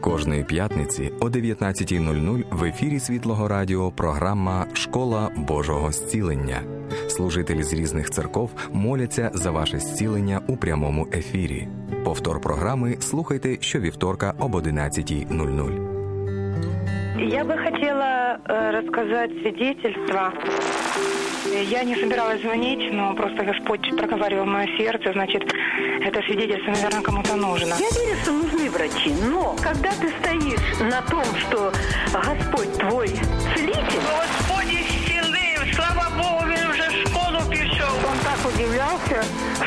Кожної п'ятниці о 19:00 в ефірі Світлого Радіо програма «Школа Божого зцілення». Служителі з різних церков моляться за ваше зцілення у прямому ефірі. Повтор програми слухайте щовівторка об 11:00. Я би хотіла розказати свідчення. Я не собиралась звонить, но просто Господь проговаривал мое сердце, значит, это свидетельство, наверное, кому-то нужно. Я верю, что нужны врачи, но когда ты стоишь на том, что Господь твой целитель... Господи сильный, слава Богу, он уже в школу пришел. Он так удивлялся,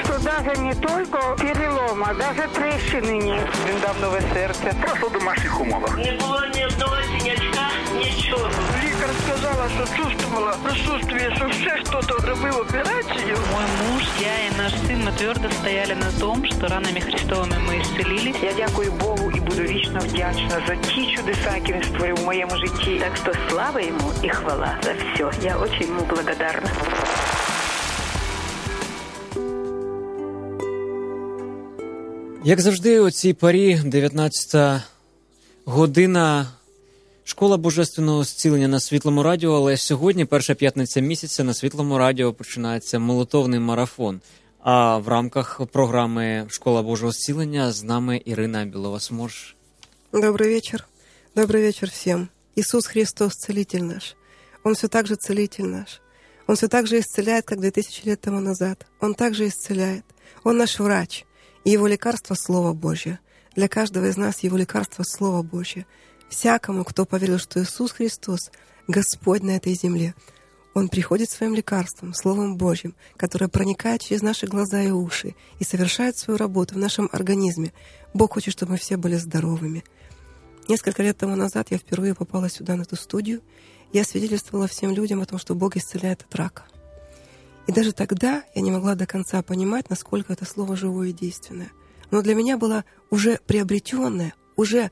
что даже не только перелома, даже трещины нет. Виндавного сердца. Прошу домашних умовах. Не было ни одного синячка, ничего. Лікар сказала, що чувствувала присутствие, що все хто-то робив операцію. Мій муж, я і наш син ми твердо стояли на тому, що ранами Христовими ми исцелились. Я дякую Богу і буду вічно вдячна за ті чудеса, які він створив у моєму житті. Так що слава йому і хвала за все. Я дуже йому благодарна. Як завжди у цій парі 19 година Школа Божественного зцілення на Світлому Радіо, але сьогодні, перша п'ятниця місяця, на Світлому Радіо починається молитовний марафон. А в рамках програми «Школа Божого зцілення» з нами Ірина Білова-Сморш. Добрый вечер всем. Иисус Христос, Целитель наш. Он все так же Целитель наш. Он все так же исцеляет, как 2000 лет тому назад. Он также исцеляет. Он наш врач. И Его лекарство — Слово Божье. Для каждого из нас Его лекарство — Слово Божье. Всякому, кто поверил, что Иисус Христос — Господь на этой земле, Он приходит своим лекарством, Словом Божьим, которое проникает через наши глаза и уши и совершает свою работу в нашем организме. Бог хочет, чтобы мы все были здоровыми. Несколько лет тому назад я впервые попала сюда, на эту студию. Я свидетельствовала всем людям о том, что Бог исцеляет от рака. И даже тогда я не могла до конца понимать, насколько это слово живое и действенное. Но для меня было уже приобретенное, уже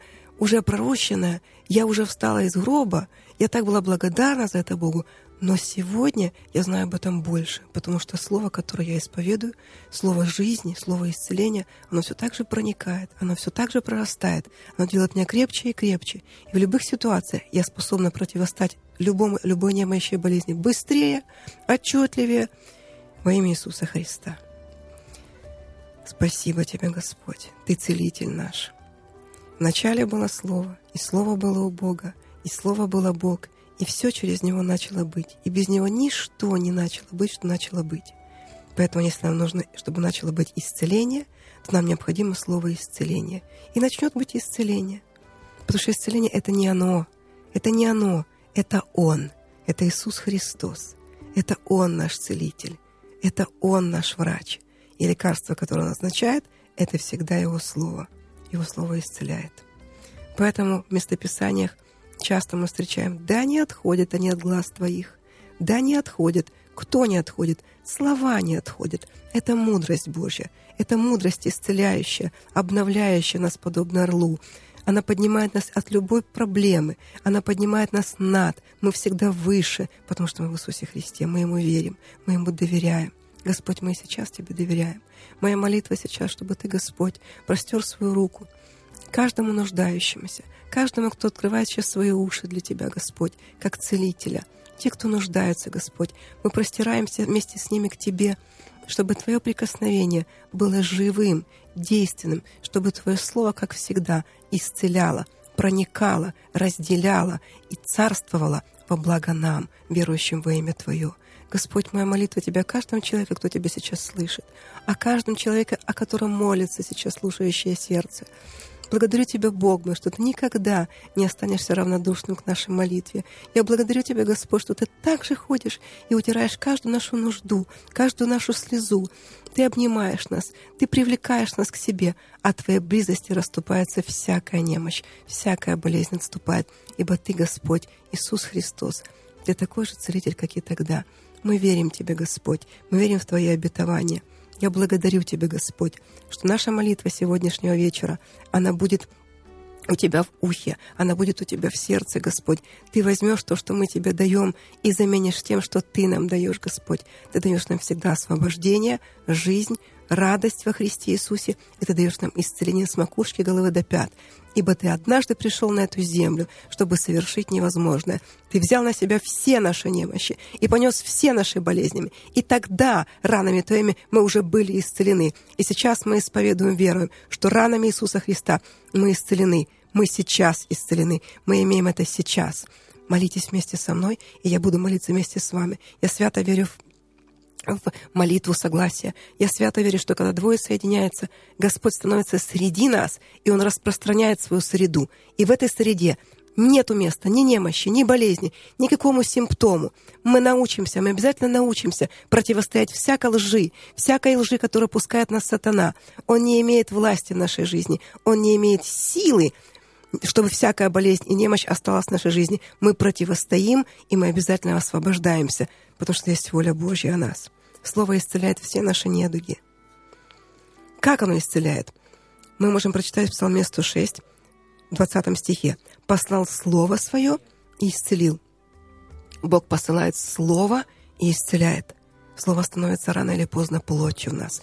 пророщенная, я уже встала из гроба, я так была благодарна за это Богу, но сегодня я знаю об этом больше, потому что слово, которое я исповедую, слово жизни, слово исцеления, оно все так же проникает, оно все так же прорастает, оно делает меня крепче и крепче. И в любых ситуациях я способна противостать любой немощной болезни быстрее, отчетливее во имя Иисуса Христа. Спасибо Тебе, Господь, Ты Целитель наш. Вначале было Слово, и Слово было у Бога, и Слово было Бог, и все через Него начало быть, и без Него ничто не начало быть, что начало быть. Поэтому, если нам нужно, чтобы начало быть исцеление, то нам необходимо слово «исцеление». И начнет быть исцеление. Потому что исцеление — это не оно, это Он, это Иисус Христос, это Он наш Целитель, это Он наш врач. И лекарство, которое Он назначает, — это всегда Его Слово. Его Слово исцеляет. Поэтому в местописаниях часто мы встречаем: «Да не отходят они от глаз твоих». «Да не отходят». Кто не отходит? Слова не отходят. Это мудрость Божья. Это мудрость исцеляющая, обновляющая нас подобно орлу. Она поднимает нас от любой проблемы. Она поднимает нас над. Мы всегда выше, потому что мы в Иисусе Христе. Мы Ему верим, мы Ему доверяем. Господь, мы сейчас Тебе доверяем. Моя молитва сейчас, чтобы Ты, Господь, простер свою руку каждому нуждающемуся, каждому, кто открывает сейчас свои уши для Тебя, Господь, как Целителя. Те, кто нуждается, Господь, мы простираемся вместе с ними к Тебе, чтобы Твое прикосновение было живым, действенным, чтобы Твое Слово, как всегда, исцеляло, проникало, разделяло и царствовало во благо нам, верующим во имя Твое. Господь, моя молитва Тебя о каждом человеке, кто Тебя сейчас слышит, о каждом человеке, о котором молится сейчас слушающее сердце. Благодарю Тебя, Бог мой, что Ты никогда не останешься равнодушным к нашей молитве. Я благодарю Тебя, Господь, что Ты так же ходишь и утираешь каждую нашу нужду, каждую нашу слезу. Ты обнимаешь нас, Ты привлекаешь нас к себе. От Твоей близости расступается всякая немощь, всякая болезнь отступает. Ибо Ты, Господь, Иисус Христос, Ты такой же Целитель, как и тогда. Мы верим Тебе, Господь, мы верим в Твои обетования. Я благодарю Тебя, Господь, что наша молитва сегодняшнего вечера, она будет у тебя в ухе, она будет у тебя в сердце, Господь. Ты возьмешь то, что мы тебе даем, и заменишь тем, что ты нам даешь, Господь. Ты даешь нам всегда освобождение, жизнь, радость во Христе Иисусе, и ты даешь нам исцеление с макушки головы до пят. Ибо ты однажды пришел на эту землю, чтобы совершить невозможное. Ты взял на себя все наши немощи и понес все наши болезни. И тогда ранами твоими мы уже были исцелены. И сейчас мы исповедуем, веруем, что ранами Иисуса Христа мы исцелены. Мы сейчас исцелены. Мы имеем это сейчас. Молитесь вместе со мной, и я буду молиться вместе с вами. Я свято верю в молитву согласия. Я свято верю, что когда двое соединяются, Господь становится среди нас, и Он распространяет свою среду. И в этой среде нету места ни немощи, ни болезни, никакому симптому. Мы научимся, мы обязательно научимся противостоять всякой лжи, которую пускает нас сатана. Он не имеет власти в нашей жизни, он не имеет силы, чтобы всякая болезнь и немощь осталась в нашей жизни. Мы противостоим, и мы обязательно освобождаемся, потому что есть воля Божья о нас. Слово исцеляет все наши недуги. Как оно исцеляет? Мы можем прочитать в Псалме 106, 20 стихе. «Послал Слово Свое и исцелил». Бог посылает Слово и исцеляет. Слово становится рано или поздно плотью в нас.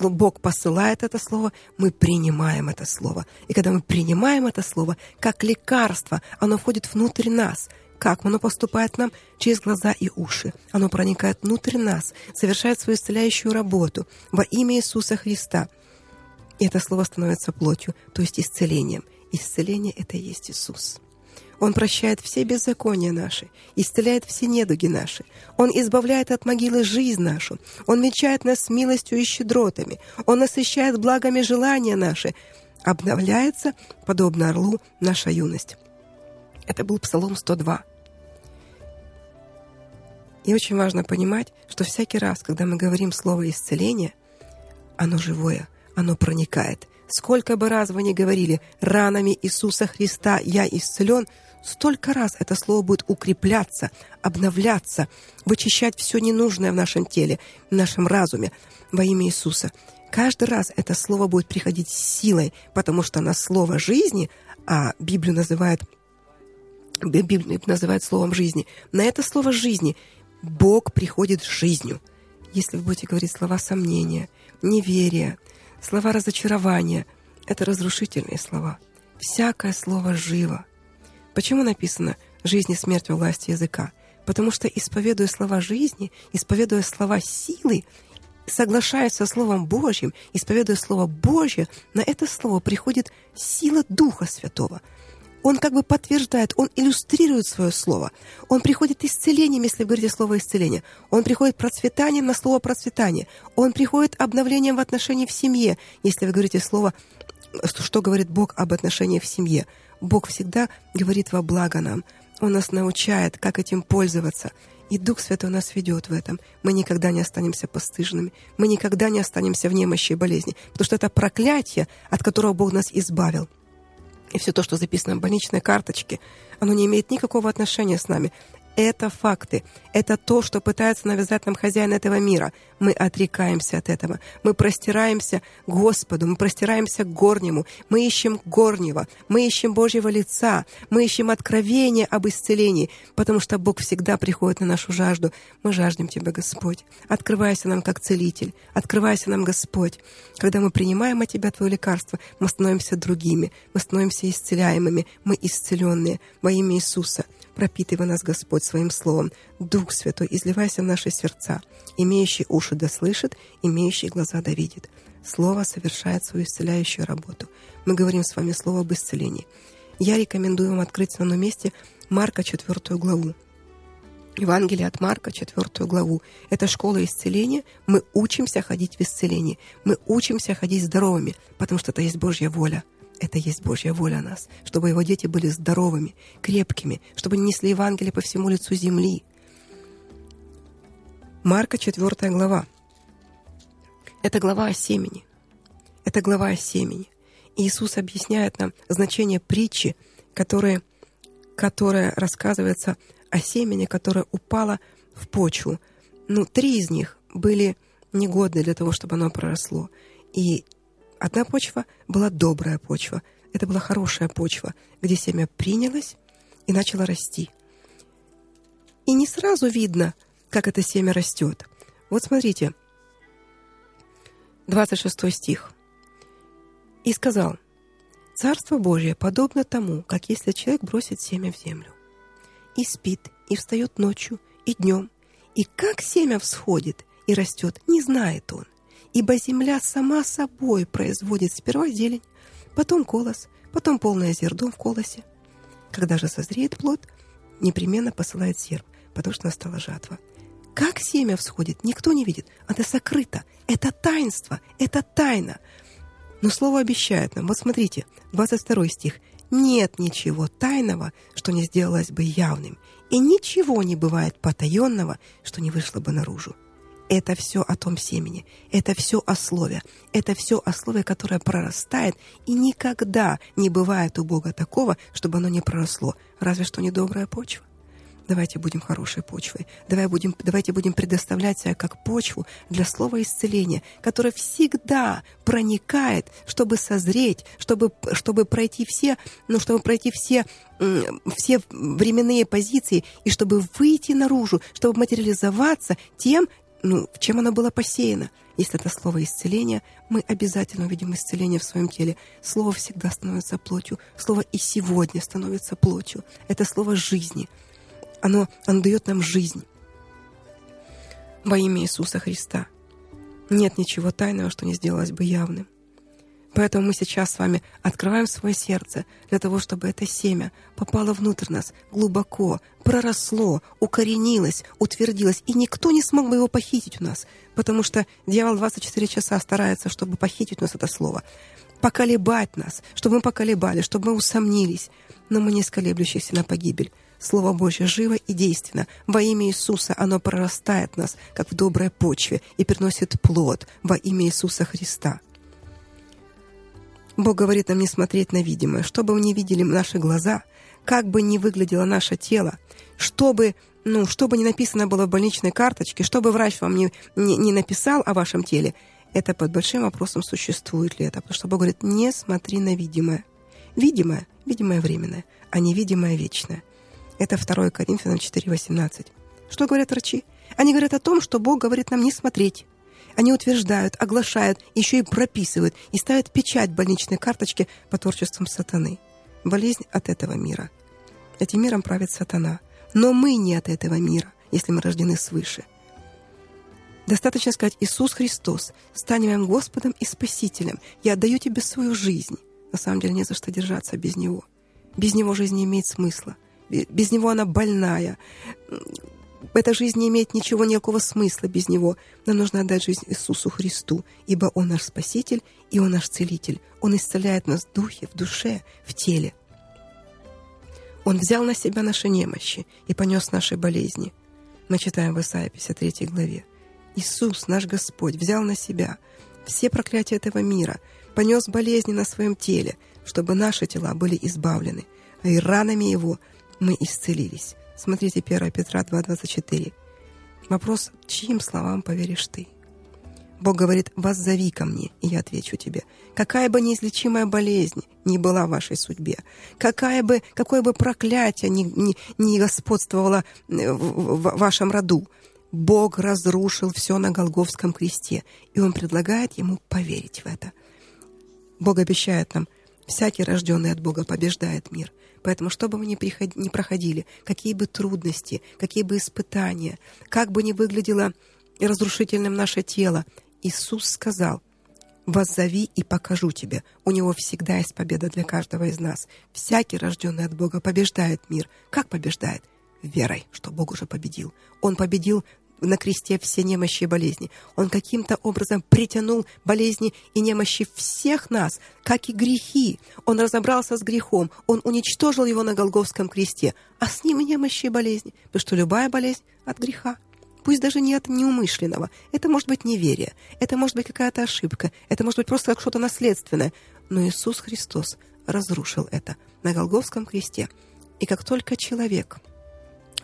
Бог посылает это слово, мы принимаем это слово. И когда мы принимаем это слово, как лекарство, оно входит внутрь нас. Как оно поступает нам? Через глаза и уши. Оно проникает внутрь нас, совершает свою исцеляющую работу во имя Иисуса Христа. И это слово становится плотью, то есть исцелением. Исцеление — это и есть Иисус. Он прощает все беззакония наши, исцеляет все недуги наши. Он избавляет от могилы жизнь нашу. Он венчает нас с милостью и щедротами. Он насыщает благами желания наши. Обновляется, подобно орлу, наша юность. Это был Псалом 102. И очень важно понимать, что всякий раз, когда мы говорим слово «исцеление», оно живое, оно проникает. Сколько бы раз вы ни говорили «ранами Иисуса Христа я исцелен», столько раз это слово будет укрепляться, обновляться, вычищать все ненужное в нашем теле, в нашем разуме во имя Иисуса. Каждый раз это слово будет приходить силой, потому что оно слово жизни, а Библию называют словом жизни. На это слово жизни Бог приходит с жизнью. Если вы будете говорить слова сомнения, неверия, слова разочарования, это разрушительные слова. Всякое слово живо. Почему написано «жизнь и смерть во власти языка»? Потому что, исповедуя слова жизни, исповедуя слова силы, соглашаясь со Словом Божьим, исповедуя Слово Божье, на это слово приходит сила Духа Святого. Он как бы подтверждает, он иллюстрирует свое слово. Он приходит исцелением, если вы говорите слово «исцеление». Он приходит процветанием на слово «процветание». Он приходит обновлением в отношении в семье, если вы говорите слово, что говорит Бог об отношении в семье. Бог всегда говорит во благо нам. Он нас научает, как этим пользоваться. И Дух Святой нас ведет в этом. Мы никогда не останемся постыжными. Мы никогда не останемся в немощи и болезни. Потому что это проклятие, от которого Бог нас избавил. И все то, что записано в больничной карточке, оно не имеет никакого отношения с нами. Это факты. Это то, что пытается навязать нам хозяин этого мира. Мы отрекаемся от этого. Мы простираемся к Господу. Мы простираемся к горнему. Мы ищем горнего. Мы ищем Божьего лица. Мы ищем откровения об исцелении. Потому что Бог всегда приходит на нашу жажду. Мы жаждем Тебя, Господь. Открывайся нам как целитель. Открывайся нам, Господь. Когда мы принимаем от Тебя Твое лекарство, мы становимся другими. Мы становимся исцеляемыми. Мы исцеленные во имя Иисуса. Пропитывай нас, Господь, Своим Словом. Дух Святой, изливайся в наши сердца. Имеющий уши да слышит, имеющий глаза да видит. Слово совершает свою исцеляющую работу. Мы говорим с вами слово об исцелении. Я рекомендую вам открыть на одном месте Марка 4 главу. Евангелие от Марка, 4 главу. Это школа исцеления. Мы учимся ходить в исцелении. Мы учимся ходить здоровыми, потому что это есть Божья воля. Это есть Божья воля о нас, чтобы Его дети были здоровыми, крепкими, чтобы они несли Евангелие по всему лицу земли. Марка 4 глава. Это глава о семени. Это глава о семени. Иисус объясняет нам значение притчи, которая рассказывается о семени, которое упало в почву. Три из них были негодны для того, чтобы оно проросло. И одна почва была добрая почва. Это была хорошая почва, где семя принялось и начало расти. И не сразу видно, как это семя растет. Вот смотрите, 26 стих. «И сказал: Царство Божие подобно тому, как если человек бросит семя в землю, и спит, и встает ночью, и днем, и как семя всходит и растет, не знает он, ибо земля сама собой производит сперва зелень, потом колос, потом полное зерно в колосе. Когда же созреет плод, непременно посылает серп, потому что настала жатва. Как семя всходит, никто не видит, оно сокрыто. Это таинство, это тайна. Но слово обещает нам». Вот смотрите, 22 стих. «Нет ничего тайного, что не сделалось бы явным, и ничего не бывает потаенного, что не вышло бы наружу». Это все о том семени, это все о слове, которое прорастает, и никогда не бывает у Бога такого, чтобы оно не проросло, разве что недобрая почва. Давайте будем хорошей почвой. Давайте будем предоставлять себя как почву для слова исцеления, которое всегда проникает, чтобы созреть, чтобы пройти все, все временные позиции, и чтобы выйти наружу, чтобы материализоваться тем, чем оно было посеяно. Если это слово исцеления, мы обязательно увидим исцеление в своем теле. Слово всегда становится плотью. Слово и сегодня становится плотью. Это слово жизни. Оно дает нам жизнь. Во имя Иисуса Христа. Нет ничего тайного, что не сделалось бы явным. Поэтому мы сейчас с вами открываем свое сердце для того, чтобы это семя попало внутрь нас глубоко, проросло, укоренилось, утвердилось. И никто не смог бы его похитить у нас, потому что дьявол 24 часа старается, чтобы похитить у нас это слово, поколебать нас, чтобы мы поколебали, чтобы мы усомнились. Но мы не сколеблющиеся на погибель. Слово Божье живо и действенно. Во имя Иисуса оно прорастает нас, как в доброй почве, и приносит плод во имя Иисуса Христа. Бог говорит нам не смотреть на видимое. Что бы ни видели наши глаза, как бы ни выглядело наше тело, что бы ни написано было в больничной карточке, что бы врач вам не написал о вашем теле, это под большим вопросом, существует ли это. Потому что Бог говорит: не смотри на видимое. Видимое временное, а невидимое вечное. Это 2 Коринфянам 4:18. Что говорят врачи? Они говорят о том, что Бог говорит нам не смотреть. Они утверждают, оглашают, еще и прописывают, и ставят печать больничной карточки по творчествам сатаны. Болезнь от этого мира. Этим миром правит сатана. Но мы не от этого мира, если мы рождены свыше. Достаточно сказать: Иисус Христос, стань моим Господом и Спасителем. Я отдаю тебе свою жизнь. На самом деле не за что держаться без Него. Без Него жизнь не имеет смысла. Без Него она больная. Эта жизнь не имеет никакого смысла без Него. Нам нужно отдать жизнь Иисусу Христу, ибо Он наш Спаситель и Он наш Целитель. Он исцеляет нас в духе, в душе, в теле. Он взял на себя наши немощи и понес наши болезни. Мы читаем в Исаии 53 главе. Иисус, наш Господь, взял на себя все проклятия этого мира, понес болезни на своем теле, чтобы наши тела были избавлены, и ранами Его мы исцелились. Смотрите 1 Петра 2:24. Вопрос: чьим словам поверишь ты? Бог говорит: воззови ко мне, и я отвечу тебе. Какая бы неизлечимая болезнь ни была в вашей судьбе, какое бы проклятие ни господствовало в вашем роду, Бог разрушил все на Голгофском кресте, и Он предлагает ему поверить в это. Бог обещает нам: всякий, рожденный от Бога, побеждает мир. Поэтому, что бы мы ни проходили, какие бы трудности, какие бы испытания, как бы ни выглядело разрушительным наше тело, Иисус сказал: «Воззови и покажу тебе». У Него всегда есть победа для каждого из нас. Всякий, рожденный от Бога, побеждает мир. Как побеждает? Верой, что Бог уже победил. Он победил на кресте все немощи и болезни. Он каким-то образом притянул болезни и немощи всех нас, как и грехи. Он разобрался с грехом, Он уничтожил его на Голгофском кресте, а с ним и немощи и болезни, потому что любая болезнь от греха, пусть даже не от неумышленного. Это может быть неверие, это может быть какая-то ошибка, это может быть просто как что-то наследственное. Но Иисус Христос разрушил это на Голгофском кресте. И как только человек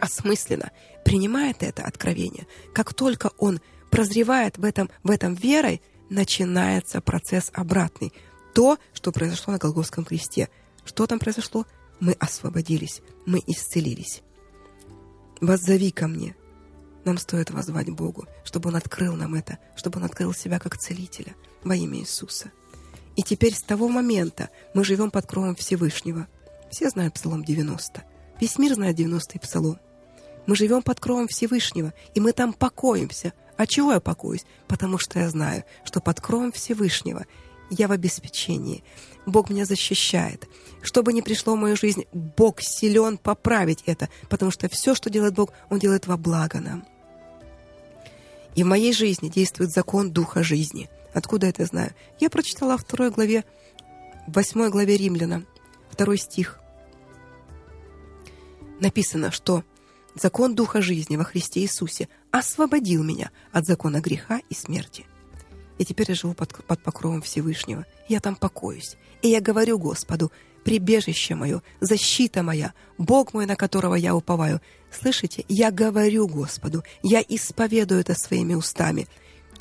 осмысленно принимает это откровение, как только он прозревает в этом верой, начинается процесс обратный. то, что произошло на Голгофском кресте. Что там произошло? Мы освободились, мы исцелились. «Воззови ко мне». Нам стоит воззвать Богу, чтобы Он открыл нам это, чтобы Он открыл себя как целителя во имя Иисуса. И теперь с того момента мы живем под кровом Всевышнего. Все знают Псалом 90. Весь мир знает 90-й Псалом. Мы живем под кровом Всевышнего, и мы там покоимся. А чего я покоюсь? Потому что я знаю, что под кровом Всевышнего я в обеспечении. Бог меня защищает. Что бы ни пришло в мою жизнь, Бог силен поправить это, потому что все, что делает Бог, Он делает во благо нам. И в моей жизни действует закон Духа жизни. Откуда это знаю? Я прочитала в 2 главе, 8 главе Римлянам, 2 стих. Написано, что закон Духа жизни во Христе Иисусе освободил меня от закона греха и смерти. И теперь я живу под покровом Всевышнего. Я там покоюсь. И я говорю Господу: прибежище мое, защита моя, Бог мой, на которого я уповаю. Слышите? Я говорю Господу. Я исповедую это своими устами.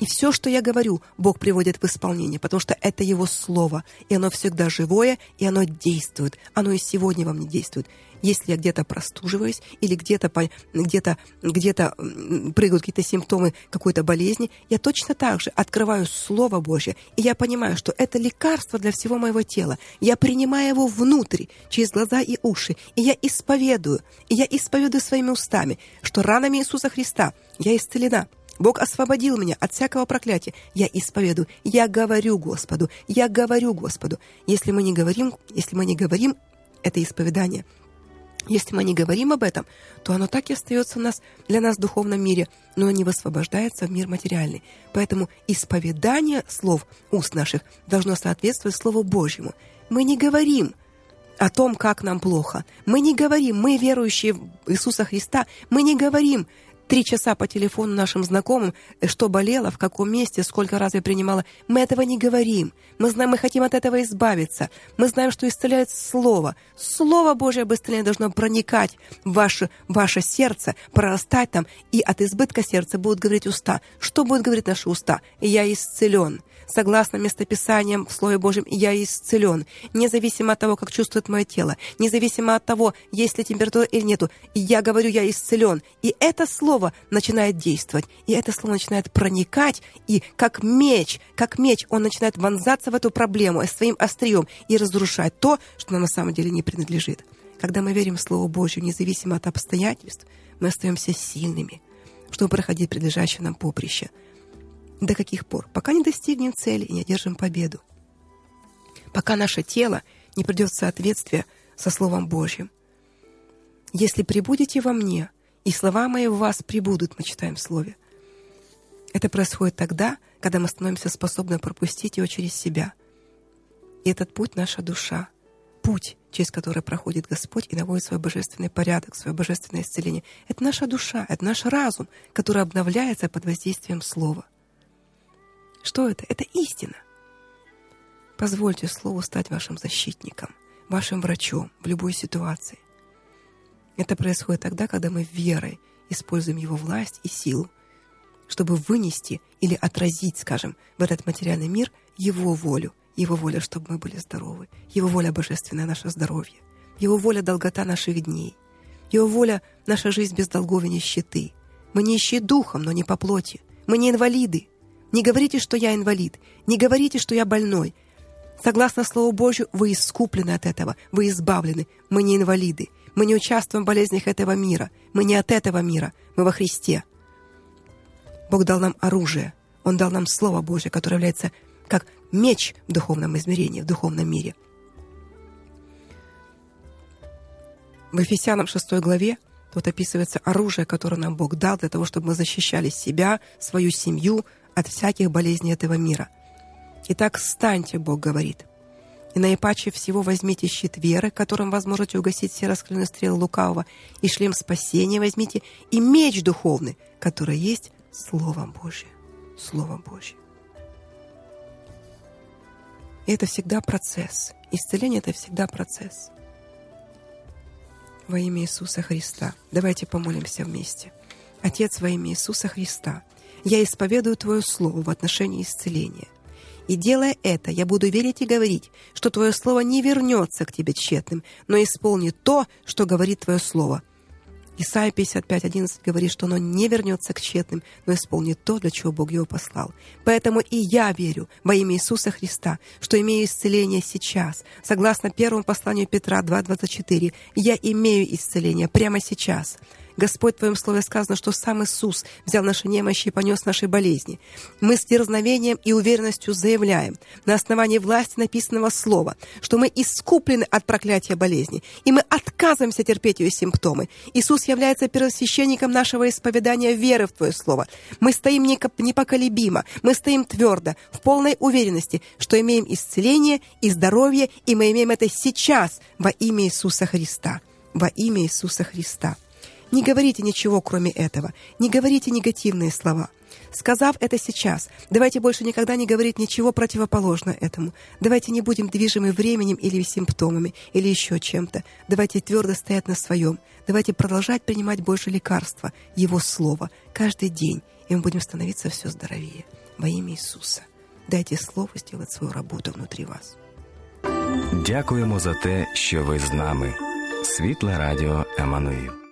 И все, что я говорю, Бог приводит в исполнение, потому что это Его Слово. И оно всегда живое, и оно действует. Оно и сегодня во мне действует. Если я где-то простуживаюсь, или где-то прыгают какие-то симптомы какой-то болезни, я точно так же открываю Слово Божье, и я понимаю, что это лекарство для всего моего тела. Я принимаю его внутрь, через глаза и уши, и я исповедую своими устами, что ранами Иисуса Христа я исцелена. Бог освободил меня от всякого проклятия. Я исповедую. Я говорю Господу. Я говорю Господу. Если мы не говорим это исповедание, если мы не говорим об этом, то оно так и остается для нас в духовном мире, но оно не высвобождается в мир материальный. Поэтому исповедание слов уст наших должно соответствовать Слову Божьему. Мы не говорим о том, как нам плохо. Мы не говорим, мы верующие в Иисуса Христа, мы не говорим 3 часа по телефону нашим знакомым, что болело, в каком месте, сколько раз я принимала. Мы этого не говорим. Мы знаем, мы хотим от этого избавиться. Мы знаем, что исцеляет Слово. Слово Божие об исцелении должно проникать в ваше сердце, прорастать там, и от избытка сердца будут говорить уста. Что будут говорить наши уста? «Я исцелен». Согласно местописаниям в Слове Божьем, я исцелен. Независимо от того, как чувствует мое тело, независимо от того, есть ли температура или нету, я говорю, я исцелен. И это слово начинает действовать, и это слово начинает проникать, и как меч, он начинает вонзаться в эту проблему своим острием и разрушать то, что нам на самом деле не принадлежит. Когда мы верим в Слово Божье, независимо от обстоятельств, мы остаемся сильными, чтобы проходить предлежащее нам поприще. До каких пор? Пока не достигнем цели и не одержим победу. Пока наше тело не придет в соответствие со Словом Божьим. «Если пребудете во мне, и слова мои в вас пребудут», мы читаем в Слове. Это происходит тогда, когда мы становимся способны пропустить его через себя. И этот путь — наша душа. Путь, через который проходит Господь и наводит свой божественный порядок, свое божественное исцеление. Это наша душа, это наш разум, который обновляется под воздействием Слова. Что это? Это истина. Позвольте Слову стать вашим защитником, вашим врачом в любой ситуации. Это происходит тогда, когда мы верой используем его власть и силу, чтобы вынести или отразить, скажем, в этот материальный мир его волю, чтобы мы были здоровы, его воля божественная — наше здоровье, его воля — долгота наших дней, его воля — наша жизнь без долгов и нищеты. Мы нищие духом, но не по плоти. Мы не инвалиды. Не говорите, что я инвалид. Не говорите, что я больной. Согласно Слову Божию, вы искуплены от этого. Вы избавлены. Мы не инвалиды. Мы не участвуем в болезнях этого мира. Мы не от этого мира. Мы во Христе. Бог дал нам оружие. Он дал нам Слово Божие, которое является как меч в духовном измерении, в духовном мире. В Ефесянам 6 главе тут описывается оружие, которое нам Бог дал для того, чтобы мы защищали себя, свою семью от всяких болезней этого мира. «Итак, встаньте», — Бог говорит, «и наипаче всего возьмите щит веры, которым возможете угасить все раскаленные стрелы лукавого, и шлем спасения возьмите, и меч духовный, который есть Слово Божие». Слово Божие. И это всегда процесс. Исцеление — это всегда процесс. Во имя Иисуса Христа. Давайте помолимся вместе. Отец, во имя Иисуса Христа, я исповедую Твое Слово в отношении исцеления. И делая это, я буду верить и говорить, что Твое Слово не вернется к Тебе тщетным, но исполнит то, что говорит Твое Слово. Исайя 55:11 говорит, что оно не вернется к тщетным, но исполнит то, для чего Бог его послал. Поэтому и я верю во имя Иисуса Христа, что имею исцеление сейчас. Согласно первому посланию Петра 2:24, я имею исцеление прямо сейчас. Господь, в Твоем Слове сказано, что сам Иисус взял наши немощи и понес наши болезни. Мы с дерзновением и уверенностью заявляем на основании власти написанного слова, что мы искуплены от проклятия болезни, и мы отказываемся терпеть ее симптомы. Иисус является первосвященником нашего исповедания веры в Твое Слово. Мы стоим непоколебимо, мы стоим твердо, в полной уверенности, что имеем исцеление и здоровье, и мы имеем это сейчас во имя Иисуса Христа. Во имя Иисуса Христа. Не говорите ничего, кроме этого. Не говорите негативные слова. Сказав это сейчас, давайте больше никогда не говорить ничего противоположного этому. Давайте не будем движимы временем или симптомами, или еще чем-то. Давайте твердо стоять на своем. Давайте продолжать принимать больше лекарства, Его Слово, каждый день. И мы будем становиться все здоровее. Во имя Иисуса. Дайте Слову сделать свою работу внутри вас. Дякуємо за те, що ви з нами. Світле Радіо Еммануїл.